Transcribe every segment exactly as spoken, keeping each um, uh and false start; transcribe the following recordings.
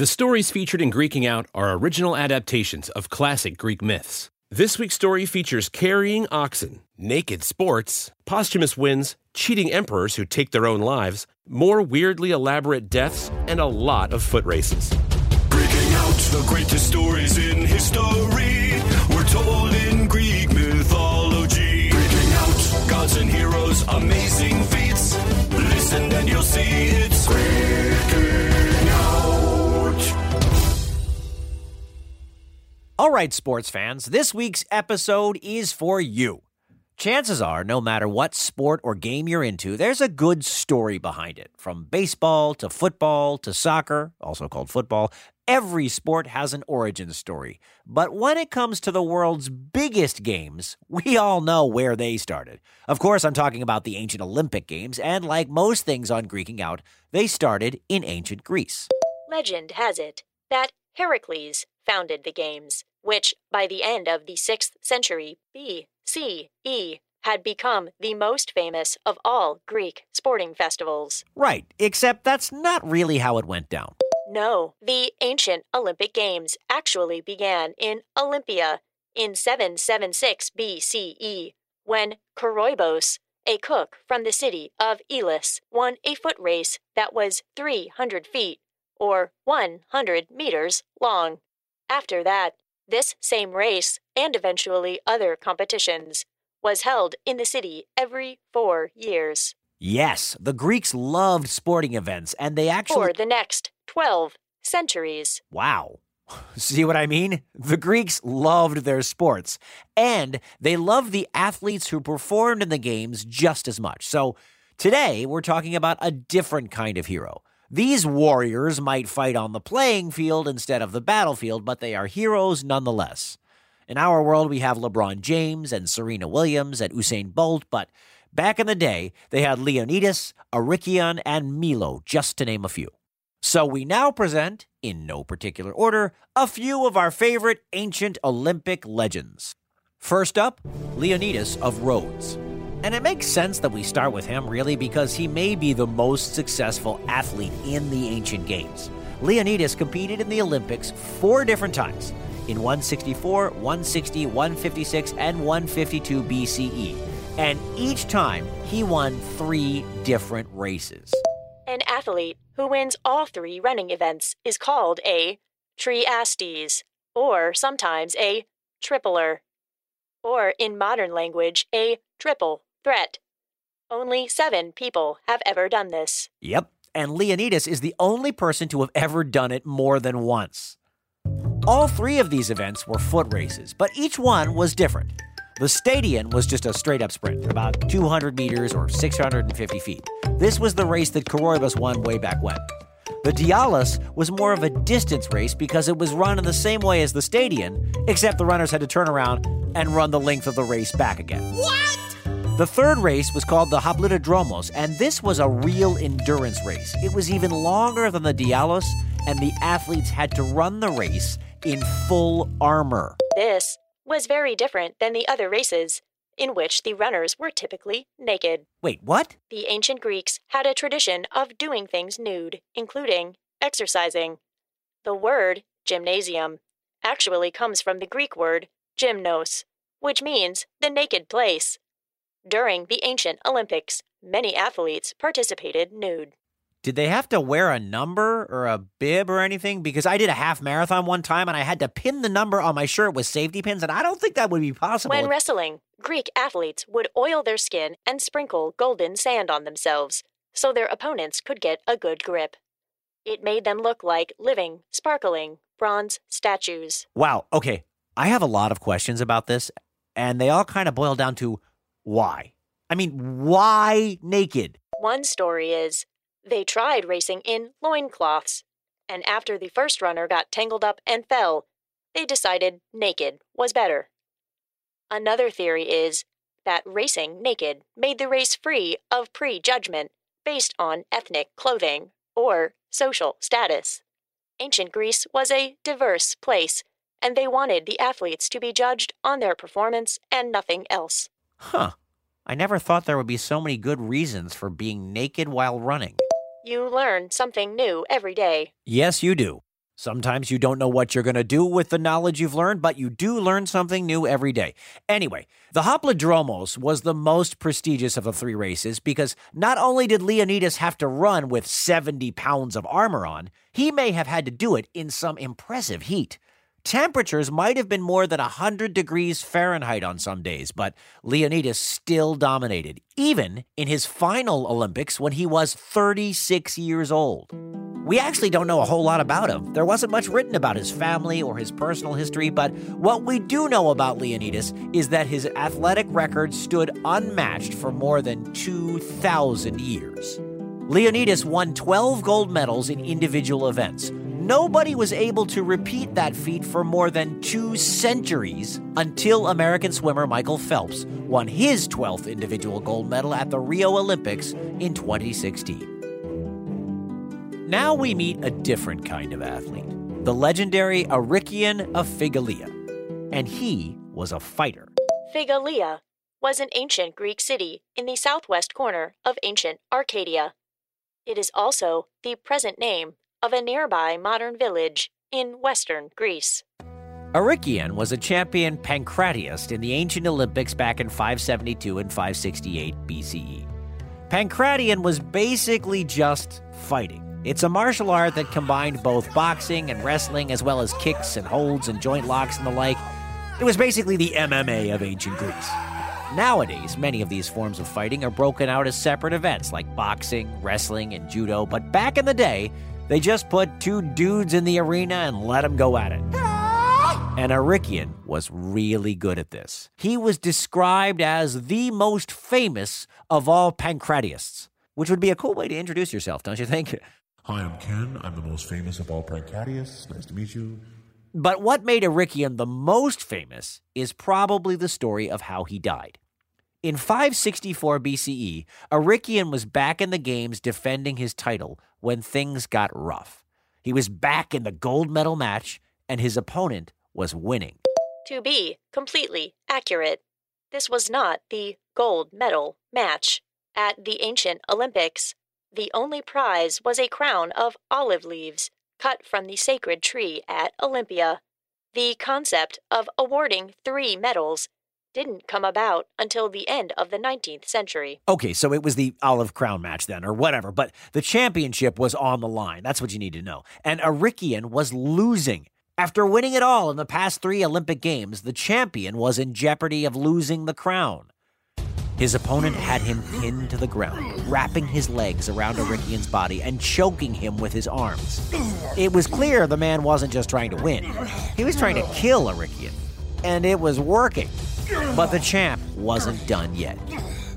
The stories featured in Greeking Out are original adaptations of classic Greek myths. This week's story features carrying oxen, naked sports, posthumous wins, cheating emperors who take their own lives, more weirdly elaborate deaths, and a lot of foot races. Greeking Out, the greatest stories in history, were told in Greek mythology. Greeking Out, gods and heroes, amazing feats. Listen and you'll see it's Greeking Out. All right, sports fans, this week's episode is for you. Chances are, no matter what sport or game you're into, there's a good story behind it. From baseball to football to soccer, also called football, every sport has an origin story. But when it comes to the world's biggest games, we all know where they started. Of course, I'm talking about the ancient Olympic Games, and like most things on Greeking Out, they started in ancient Greece. Legend has it that Heracles founded the games, which, by the end of the sixth century B C E, had become the most famous of all Greek sporting festivals. Right, except that's not really how it went down. No, the ancient Olympic Games actually began in Olympia in seven seventy-six B C E, when Koroibos, a cook from the city of Elis, won a foot race that was three hundred feet, or one hundred meters, long. After that, this same race, and eventually other competitions, was held in the city every four years. Yes, the Greeks loved sporting events, and they actually... For the next twelve centuries. Wow. See what I mean? The Greeks loved their sports, and they loved the athletes who performed in the games just as much. So today, we're talking about a different kind of hero. These warriors might fight on the playing field instead of the battlefield, but they are heroes nonetheless. In our world, we have LeBron James and Serena Williams and Usain Bolt, but back in the day, they had Leonidas, Arrhichion, and Milo, just to name a few. So we now present, in no particular order, a few of our favorite ancient Olympic legends. First up, Leonidas of Rhodes. And it makes sense that we start with him, really, because he may be the most successful athlete in the ancient games. Leonidas competed in the Olympics four different times, in one sixty-four, one sixty, one fifty-six, and one fifty-two B C E. And each time, he won three different races. An athlete who wins all three running events is called a triastēs, or sometimes a tripler, or in modern language, a triple threat. Only seven people have ever done this. Yep, and Leonidas is the only person to have ever done it more than once. All three of these events were foot races, but each one was different. The stadion was just a straight-up sprint, about two hundred meters or six hundred fifty feet. This was the race that Koroibos won way back when. The diaulos was more of a distance race because it was run in the same way as the stadion, except the runners had to turn around and run the length of the race back again. What? The third race was called the Hoplitodromos, and this was a real endurance race. It was even longer than the diaulos, and the athletes had to run the race in full armor. This was very different than the other races, in which the runners were typically naked. Wait, what? The ancient Greeks had a tradition of doing things nude, including exercising. The word gymnasium actually comes from the Greek word gymnos, which means the naked place. During the ancient Olympics, many athletes participated nude. Did they have to wear a number or a bib or anything? Because I did a half marathon one time and I had to pin the number on my shirt with safety pins, and I don't think that would be possible. When wrestling, Greek athletes would oil their skin and sprinkle golden sand on themselves so their opponents could get a good grip. It made them look like living, sparkling bronze statues. Wow, okay. I have a lot of questions about this, and they all kind of boil down to why. I mean, why naked? One story is they tried racing in loincloths, and after the first runner got tangled up and fell, they decided naked was better. Another theory is that racing naked made the race free of prejudgment based on ethnic clothing or social status. Ancient Greece was a diverse place, and they wanted the athletes to be judged on their performance and nothing else. Huh. I never thought there would be so many good reasons for being naked while running. You learn something new every day. Yes, you do. Sometimes you don't know what you're going to do with the knowledge you've learned, but you do learn something new every day. Anyway, the Hoplitodromos was the most prestigious of the three races because not only did Leonidas have to run with seventy pounds of armor on, he may have had to do it in some impressive heat. Temperatures might have been more than one hundred degrees Fahrenheit on some days, but Leonidas still dominated, even in his final Olympics when he was thirty-six years old. We actually don't know a whole lot about him. There wasn't much written about his family or his personal history, but what we do know about Leonidas is that his athletic record stood unmatched for more than two thousand years. Leonidas won twelve gold medals in individual events. Nobody was able to repeat that feat for more than two centuries until American swimmer Michael Phelps won his twelfth individual gold medal at the Rio Olympics in twenty sixteen. Now we meet a different kind of athlete, the legendary Arrhichion of Phigalia, and he was a fighter. Phigalia was an ancient Greek city in the southwest corner of ancient Arcadia. It is also the present name of a nearby modern village in western Greece. Erycian was a champion pankratiast in the ancient Olympics back in five seventy-two and five sixty-eight B C E. Pankratian was basically just fighting. It's a martial art that combined both boxing and wrestling, as well as kicks and holds and joint locks and the like. It was basically the M M A of ancient Greece. Nowadays, many of these forms of fighting are broken out as separate events like boxing, wrestling, and judo, but back in the day, they just put two dudes in the arena and let them go at it. And Erycian was really good at this. He was described as the most famous of all Pankratiasts, which would be a cool way to introduce yourself, don't you think? Hi, I'm Ken. I'm the most famous of all Pankratiasts. Nice to meet you. But what made Erycian the most famous is probably the story of how he died. In five sixty-four B C E, Erycian was back in the games defending his title when things got rough. He was back in the gold medal match, and his opponent was winning. To be completely accurate, this was not the gold medal match. At the ancient Olympics, the only prize was a crown of olive leaves cut from the sacred tree at Olympia. The concept of awarding three medals didn't come about until the end of the nineteenth century. Okay, so it was the olive crown match then, or whatever, but the championship was on the line. That's what you need to know. And Erycian was losing. After winning it all in the past three Olympic Games, the champion was in jeopardy of losing the crown. His opponent had him pinned to the ground, wrapping his legs around Erycian's body and choking him with his arms. It was clear the man wasn't just trying to win. He was trying to kill Erycian, and it was working. But the champ wasn't done yet.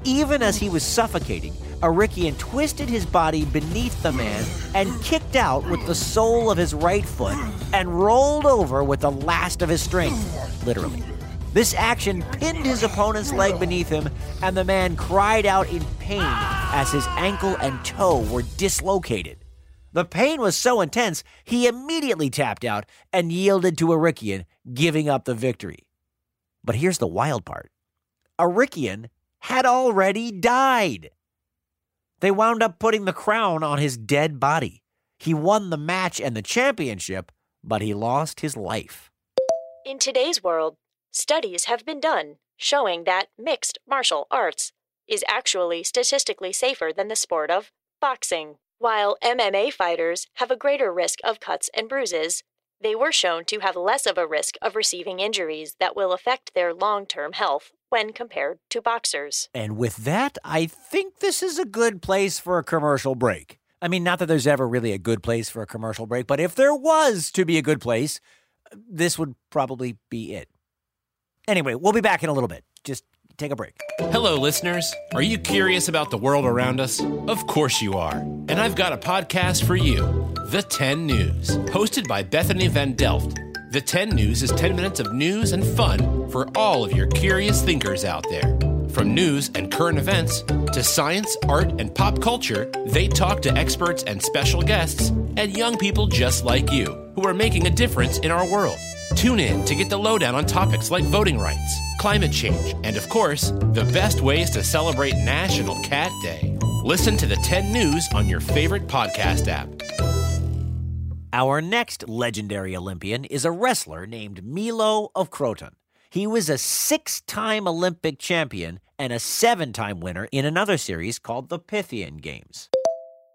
Even as he was suffocating, Erycian twisted his body beneath the man and kicked out with the sole of his right foot and rolled over with the last of his strength, literally. This action pinned his opponent's leg beneath him, and the man cried out in pain as his ankle and toe were dislocated. The pain was so intense, he immediately tapped out and yielded to Erycian, giving up the victory. But here's the wild part. Erycian had already died. They wound up putting the crown on his dead body. He won the match and the championship, but he lost his life. In today's world, studies have been done showing that mixed martial arts is actually statistically safer than the sport of boxing. While M M A fighters have a greater risk of cuts and bruises, they were shown to have less of a risk of receiving injuries that will affect their long-term health when compared to boxers. And with that, I think this is a good place for a commercial break. I mean, not that there's ever really a good place for a commercial break, but if there was to be a good place, this would probably be it. Anyway, we'll be back in a little bit. Just take a break. Hello, listeners. Are you curious about the world around us? Of course you are. And I've got a podcast for you. The ten News, hosted by Bethany Van Delft. The ten News is ten minutes of news and fun for all of your curious thinkers out there. From news and current events to science, art, and pop culture, they talk to experts and special guests and young people just like you who are making a difference in our world. Tune in to get the lowdown on topics like voting rights, climate change, and of course, the best ways to celebrate National Cat Day. Listen to the ten News on your favorite podcast app. Our next legendary Olympian is a wrestler named Milo of Croton. He was a six-time Olympic champion and a seven-time winner in another series called the Pythian Games.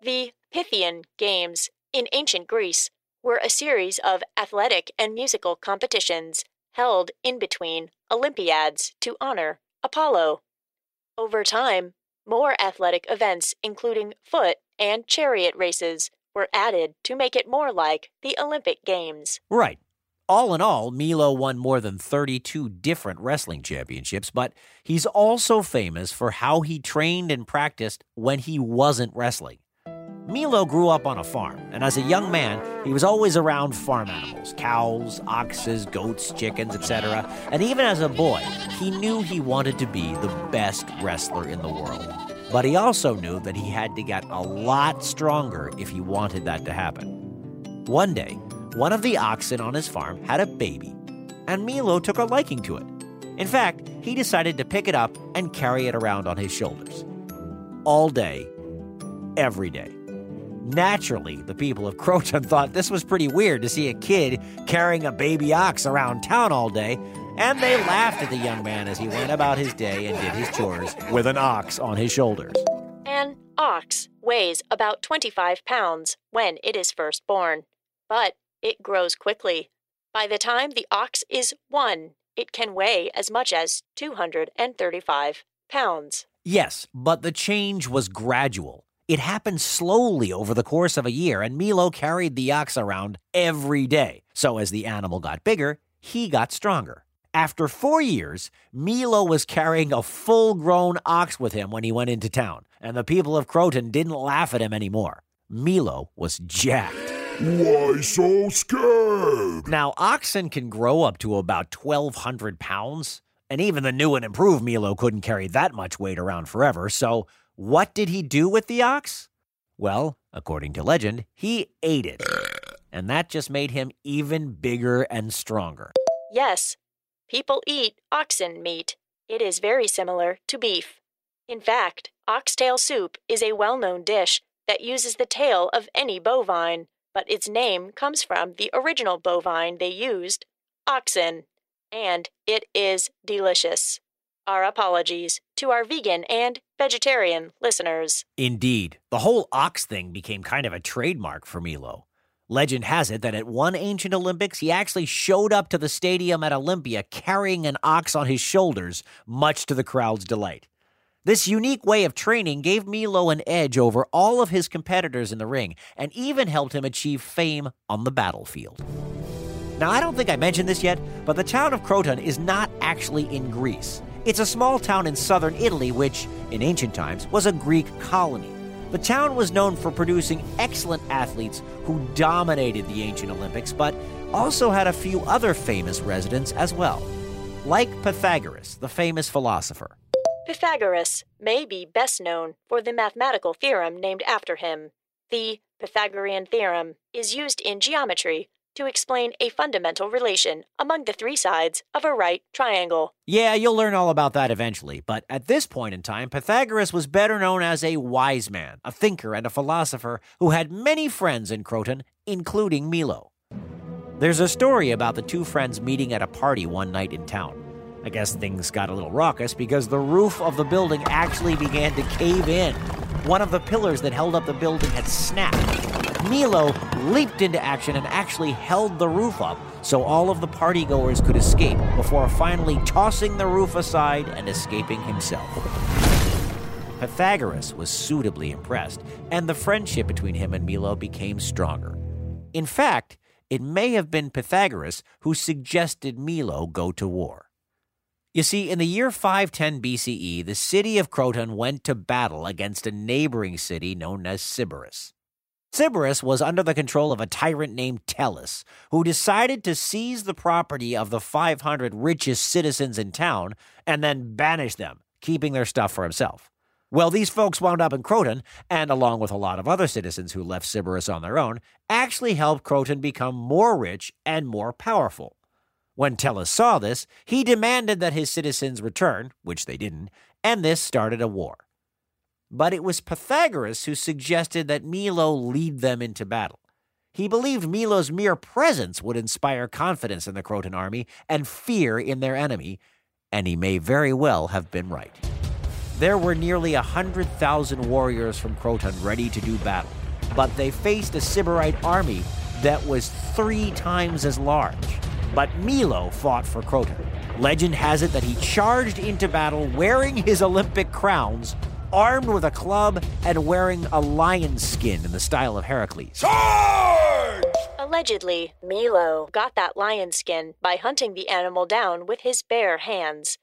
The Pythian Games in ancient Greece were a series of athletic and musical competitions held in between Olympiads to honor Apollo. Over time, more athletic events, including foot and chariot races, were added to make it more like the Olympic Games. Right. All in all, Milo won more than thirty-two different wrestling championships, but he's also famous for how he trained and practiced when he wasn't wrestling. Milo grew up on a farm, and as a young man, he was always around farm animals, cows, oxes, goats, chickens, et cetera. And even as a boy, he knew he wanted to be the best wrestler in the world. But he also knew that he had to get a lot stronger if he wanted that to happen. One day, one of the oxen on his farm had a baby, and Milo took a liking to it. In fact, he decided to pick it up and carry it around on his shoulders. All day, every day. Naturally, the people of Croton thought this was pretty weird to see a kid carrying a baby ox around town all day, and they laughed at the young man as he went about his day and did his chores with an ox on his shoulders. An ox weighs about twenty-five pounds when it is first born, but it grows quickly. By the time the ox is one, it can weigh as much as two hundred thirty-five pounds. Yes, but the change was gradual. It happened slowly over the course of a year, and Milo carried the ox around every day. So as the animal got bigger, he got stronger. After four years, Milo was carrying a full-grown ox with him when he went into town, and the people of Croton didn't laugh at him anymore. Milo was jacked. Why so scared? Now, oxen can grow up to about twelve hundred pounds, and even the new and improved Milo couldn't carry that much weight around forever, so what did he do with the ox? Well, according to legend, he ate it. And that just made him even bigger and stronger. Yes, people eat oxen meat. It is very similar to beef. In fact, oxtail soup is a well-known dish that uses the tail of any bovine, but its name comes from the original bovine they used, oxen, and it is delicious. Our apologies to our vegan and vegetarian listeners. Indeed, the whole ox thing became kind of a trademark for Milo. Legend has it that at one ancient Olympics, he actually showed up to the stadium at Olympia carrying an ox on his shoulders, much to the crowd's delight. This unique way of training gave Milo an edge over all of his competitors in the ring and even helped him achieve fame on the battlefield. Now, I don't think I mentioned this yet, but the town of Croton is not actually in Greece. It's a small town in southern Italy, which, in ancient times, was a Greek colony. The town was known for producing excellent athletes who dominated the ancient Olympics, but also had a few other famous residents as well, like Pythagoras, the famous philosopher. Pythagoras may be best known for the mathematical theorem named after him. The Pythagorean theorem is used in geometry to explain a fundamental relation among the three sides of a right triangle. Yeah, you'll learn all about that eventually, but at this point in time, Pythagoras was better known as a wise man, a thinker and a philosopher who had many friends in Croton, including Milo. There's a story about the two friends meeting at a party one night in town. I guess things got a little raucous because the roof of the building actually began to cave in. One of the pillars that held up the building had snapped. Milo leaped into action and actually held the roof up so all of the partygoers could escape before finally tossing the roof aside and escaping himself. Pythagoras was suitably impressed, and the friendship between him and Milo became stronger. In fact, it may have been Pythagoras who suggested Milo go to war. You see, in the year five ten B C E, the city of Croton went to battle against a neighboring city known as Sybaris. Sybaris was under the control of a tyrant named Tellus, who decided to seize the property of the five hundred richest citizens in town and then banish them, keeping their stuff for himself. Well, these folks wound up in Croton, and along with a lot of other citizens who left Sybaris on their own, actually helped Croton become more rich and more powerful. When Tellus saw this, he demanded that his citizens return, which they didn't, and this started a war. But it was Pythagoras who suggested that Milo lead them into battle. He believed Milo's mere presence would inspire confidence in the Croton army and fear in their enemy, and he may very well have been right. There were nearly one hundred thousand warriors from Croton ready to do battle, but they faced a Sybarite army that was three times as large. But Milo fought for Croton. Legend has it that he charged into battle wearing his Olympic crowns, armed with a club and wearing a lion's skin in the style of Heracles. Charge! Allegedly, Milo got that lion skin by hunting the animal down with his bare hands.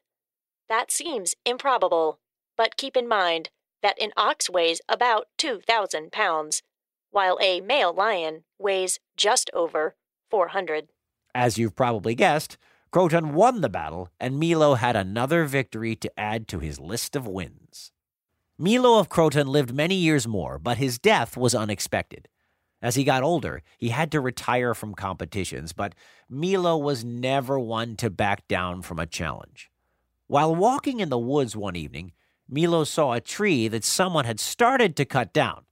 That seems improbable, but keep in mind that an ox weighs about two thousand pounds, while a male lion weighs just over four hundred. As you've probably guessed, Croton won the battle, and Milo had another victory to add to his list of wins. Milo of Croton lived many years more, but his death was unexpected. As he got older, he had to retire from competitions, but Milo was never one to back down from a challenge. While walking in the woods one evening, Milo saw a tree that someone had started to cut down.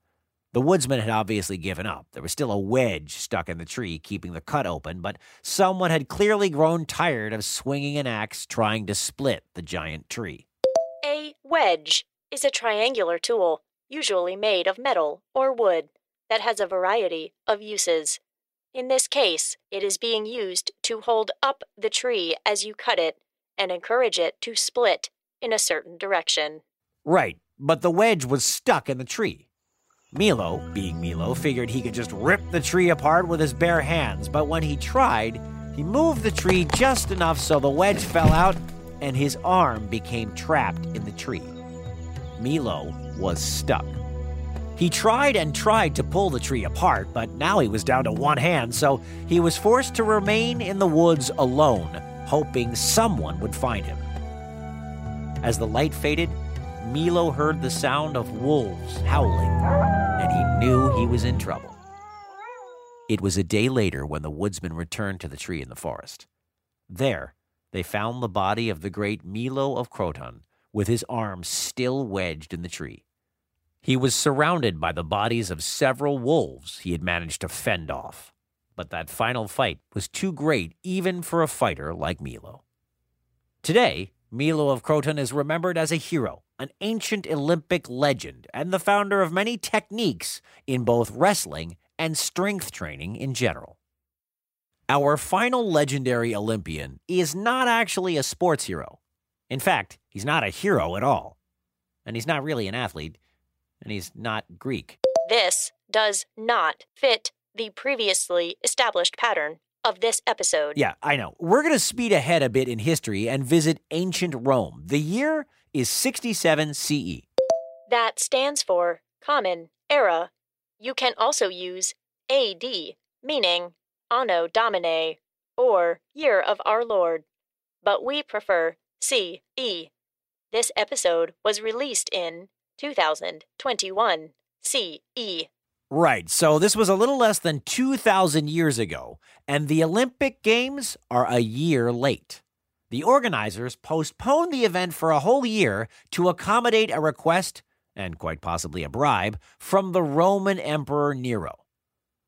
The woodsman had obviously given up. There was still a wedge stuck in the tree, keeping the cut open, but someone had clearly grown tired of swinging an axe trying to split the giant tree. A wedge is a triangular tool, usually made of metal or wood, that has a variety of uses. In this case, it is being used to hold up the tree as you cut it and encourage it to split in a certain direction. Right, but the wedge was stuck in the tree. Milo, being Milo, figured he could just rip the tree apart with his bare hands, but when he tried, he moved the tree just enough so the wedge fell out and his arm became trapped in the tree. Milo was stuck. He tried and tried to pull the tree apart, but now he was down to one hand, so he was forced to remain in the woods alone, hoping someone would find him. As the light faded, Milo heard the sound of wolves howling, and he knew he was in trouble. It was a day later when the woodsman returned to the tree in the forest. There, they found the body of the great Milo of Croton, with his arm still wedged in the tree. He was surrounded by the bodies of several wolves he had managed to fend off, but that final fight was too great even for a fighter like Milo. Today, Milo of Croton is remembered as a hero, an ancient Olympic legend, and the founder of many techniques in both wrestling and strength training in general. Our final legendary Olympian is not actually a sports hero. In fact, he's not a hero at all. And he's not really an athlete, and he's not Greek. This does not fit the previously established pattern of this episode. Yeah, I know. We're going to speed ahead a bit in history and visit ancient Rome. The year is sixty-seven C E. That stands for Common Era. You can also use A D, meaning Anno Domini, or Year of Our Lord. But we prefer C E. This episode was released in two thousand twenty-one C E. Right, so this was a little less than two thousand years ago, and the Olympic Games are a year late. The organizers postponed the event for a whole year to accommodate a request, and quite possibly a bribe, from the Roman Emperor Nero.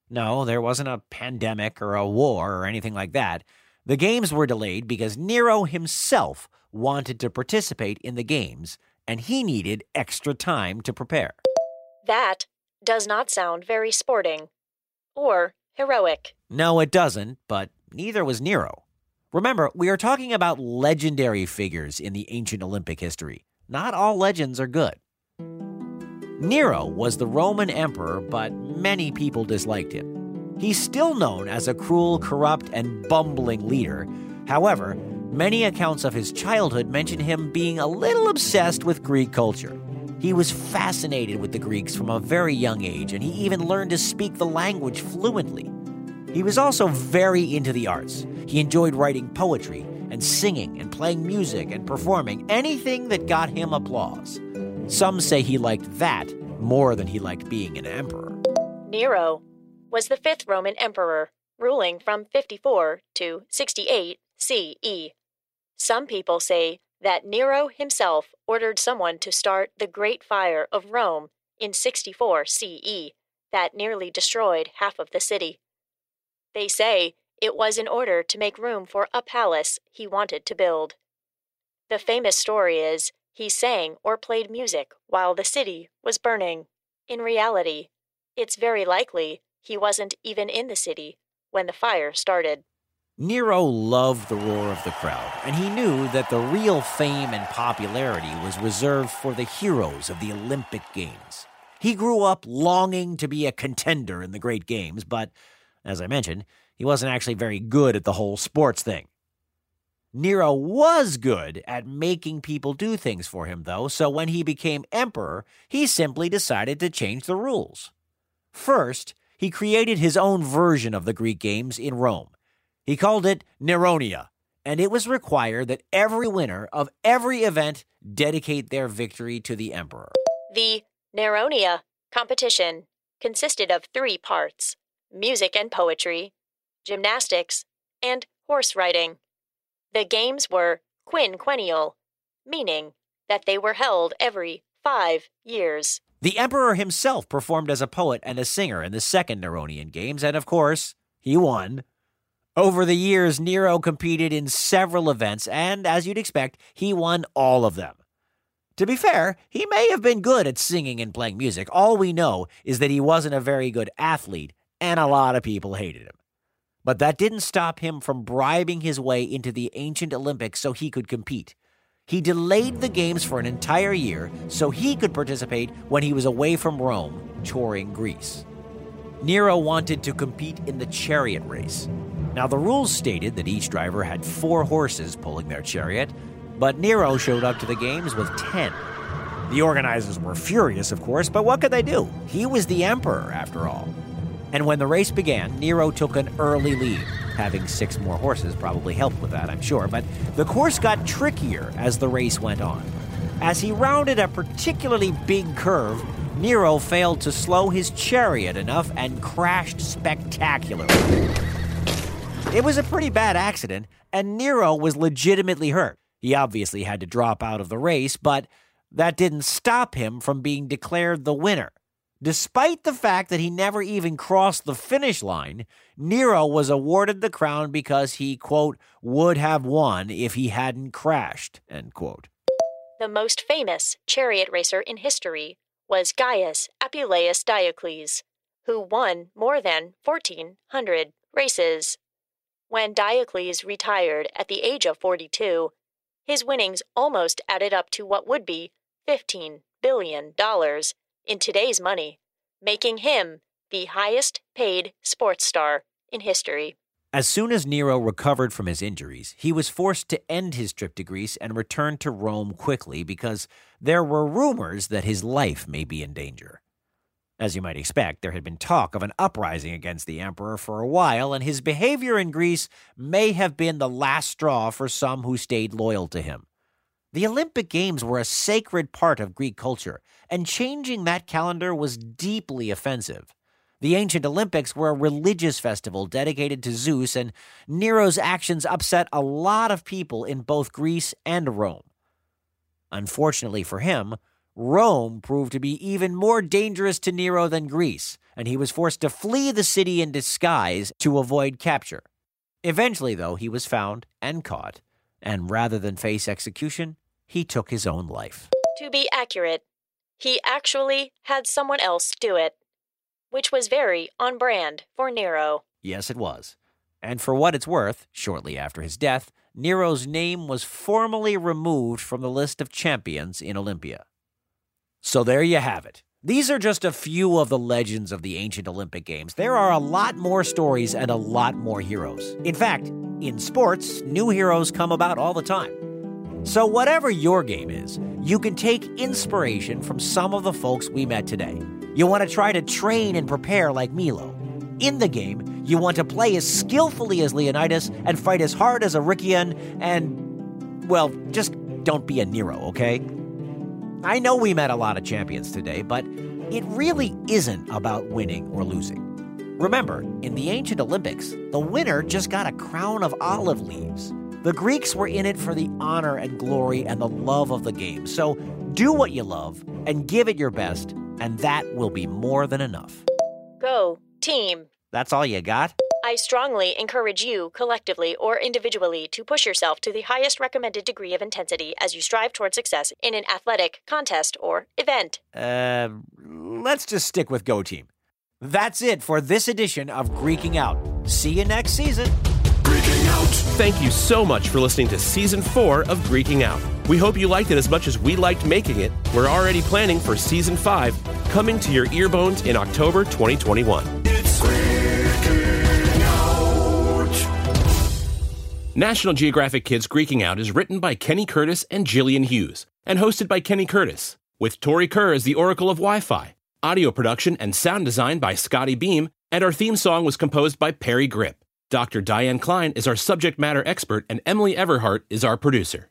No, there wasn't a pandemic or a war or anything like that. The games were delayed because Nero himself wanted to participate in the games, and he needed extra time to prepare. That does not sound very sporting or heroic. No, it doesn't, but neither was Nero. Remember, we are talking about legendary figures in the ancient Olympic history. Not all legends are good. Nero was the Roman emperor, but many people disliked him. He's still known as a cruel, corrupt, and bumbling leader. However, many accounts of his childhood mention him being a little obsessed with Greek culture. He was fascinated with the Greeks from a very young age, and he even learned to speak the language fluently. He was also very into the arts. He enjoyed writing poetry and singing and playing music and performing anything that got him applause. Some say he liked that more than he liked being an emperor. Nero was the fifth Roman emperor, ruling from fifty-four to sixty-eight C E. Some people say that Nero himself ordered someone to start the Great Fire of Rome in sixty-four C E that nearly destroyed half of the city. They say it was in order to make room for a palace he wanted to build. The famous story is he sang or played music while the city was burning. In reality, it's very likely he wasn't even in the city when the fire started. Nero loved the roar of the crowd, and he knew that the real fame and popularity was reserved for the heroes of the Olympic Games. He grew up longing to be a contender in the great games, but, as I mentioned, he wasn't actually very good at the whole sports thing. Nero was good at making people do things for him, though, so when he became emperor, he simply decided to change the rules. First, he created his own version of the Greek Games in Rome. He called it Neronia, and it was required that every winner of every event dedicate their victory to the emperor. The Neronia competition consisted of three parts: music and poetry, gymnastics, and horse riding. The games were quinquennial, meaning that they were held every five years. The emperor himself performed as a poet and a singer in the second Neronian Games, and of course, he won. Over the years, Nero competed in several events, and as you'd expect, he won all of them. To be fair, he may have been good at singing and playing music. All we know is that he wasn't a very good athlete, and a lot of people hated him. But that didn't stop him from bribing his way into the ancient Olympics so he could compete. He delayed the games for an entire year so he could participate when he was away from Rome, touring Greece. Nero wanted to compete in the chariot race. Now, the rules stated that each driver had four horses pulling their chariot, but Nero showed up to the games with ten. The organizers were furious, of course, but what could they do? He was the emperor, after all. And when the race began, Nero took an early lead. Having six more horses probably helped with that, I'm sure, but the course got trickier as the race went on. As he rounded a particularly big curve, Nero failed to slow his chariot enough and crashed spectacularly. It was a pretty bad accident, and Nero was legitimately hurt. He obviously had to drop out of the race, but that didn't stop him from being declared the winner. Despite the fact that he never even crossed the finish line, Nero was awarded the crown because he, quote, would have won if he hadn't crashed, end quote. The most famous chariot racer in history was Gaius Apuleius Diocles, who won more than fourteen hundred races. When Diocles retired at the age of forty-two, his winnings almost added up to what would be fifteen billion dollars in today's money, making him the highest-paid sports star in history. As soon as Nero recovered from his injuries, he was forced to end his trip to Greece and return to Rome quickly because there were rumors that his life may be in danger. As you might expect, there had been talk of an uprising against the emperor for a while, and his behavior in Greece may have been the last straw for some who stayed loyal to him. The Olympic Games were a sacred part of Greek culture, and changing that calendar was deeply offensive. The ancient Olympics were a religious festival dedicated to Zeus, and Nero's actions upset a lot of people in both Greece and Rome. Unfortunately for him, Rome proved to be even more dangerous to Nero than Greece, and he was forced to flee the city in disguise to avoid capture. Eventually, though, he was found and caught, and rather than face execution, he took his own life. To be accurate, he actually had someone else do it, which was very on brand for Nero. Yes, it was. And for what it's worth, shortly after his death, Nero's name was formally removed from the list of champions in Olympia. So there you have it. These are just a few of the legends of the ancient Olympic Games. There are a lot more stories and a lot more heroes. In fact, in sports, new heroes come about all the time. So whatever your game is, you can take inspiration from some of the folks we met today. You want to try to train and prepare like Milo. In the game, you want to play as skillfully as Leonidas and fight as hard as Erycian and, well, just don't be a Nero, okay? I know we met a lot of champions today, but it really isn't about winning or losing. Remember, in the ancient Olympics, the winner just got a crown of olive leaves. The Greeks were in it for the honor and glory and the love of the game. So do what you love and give it your best, and that will be more than enough. Go, team. That's all you got? I strongly encourage you, collectively or individually, to push yourself to the highest recommended degree of intensity as you strive toward success in an athletic contest or event. Uh, let's just stick with Go Team. That's it for this edition of Greeking Out. See you next season. Greeking Out. Thank you so much for listening to Season four of Greeking Out. We hope you liked it as much as we liked making it. We're already planning for Season five, coming to your ear bones in October twenty twenty-one. It's Greeking Out. National Geographic Kids Greeking Out is written by Kenny Curtis and Jillian Hughes and hosted by Kenny Curtis, with Tori Kerr as the Oracle of Wi-Fi. Audio production and sound design by Scotty Beam, and our theme song was composed by Perry Grip. Doctor Diane Klein is our subject matter expert, and Emily Everhart is our producer.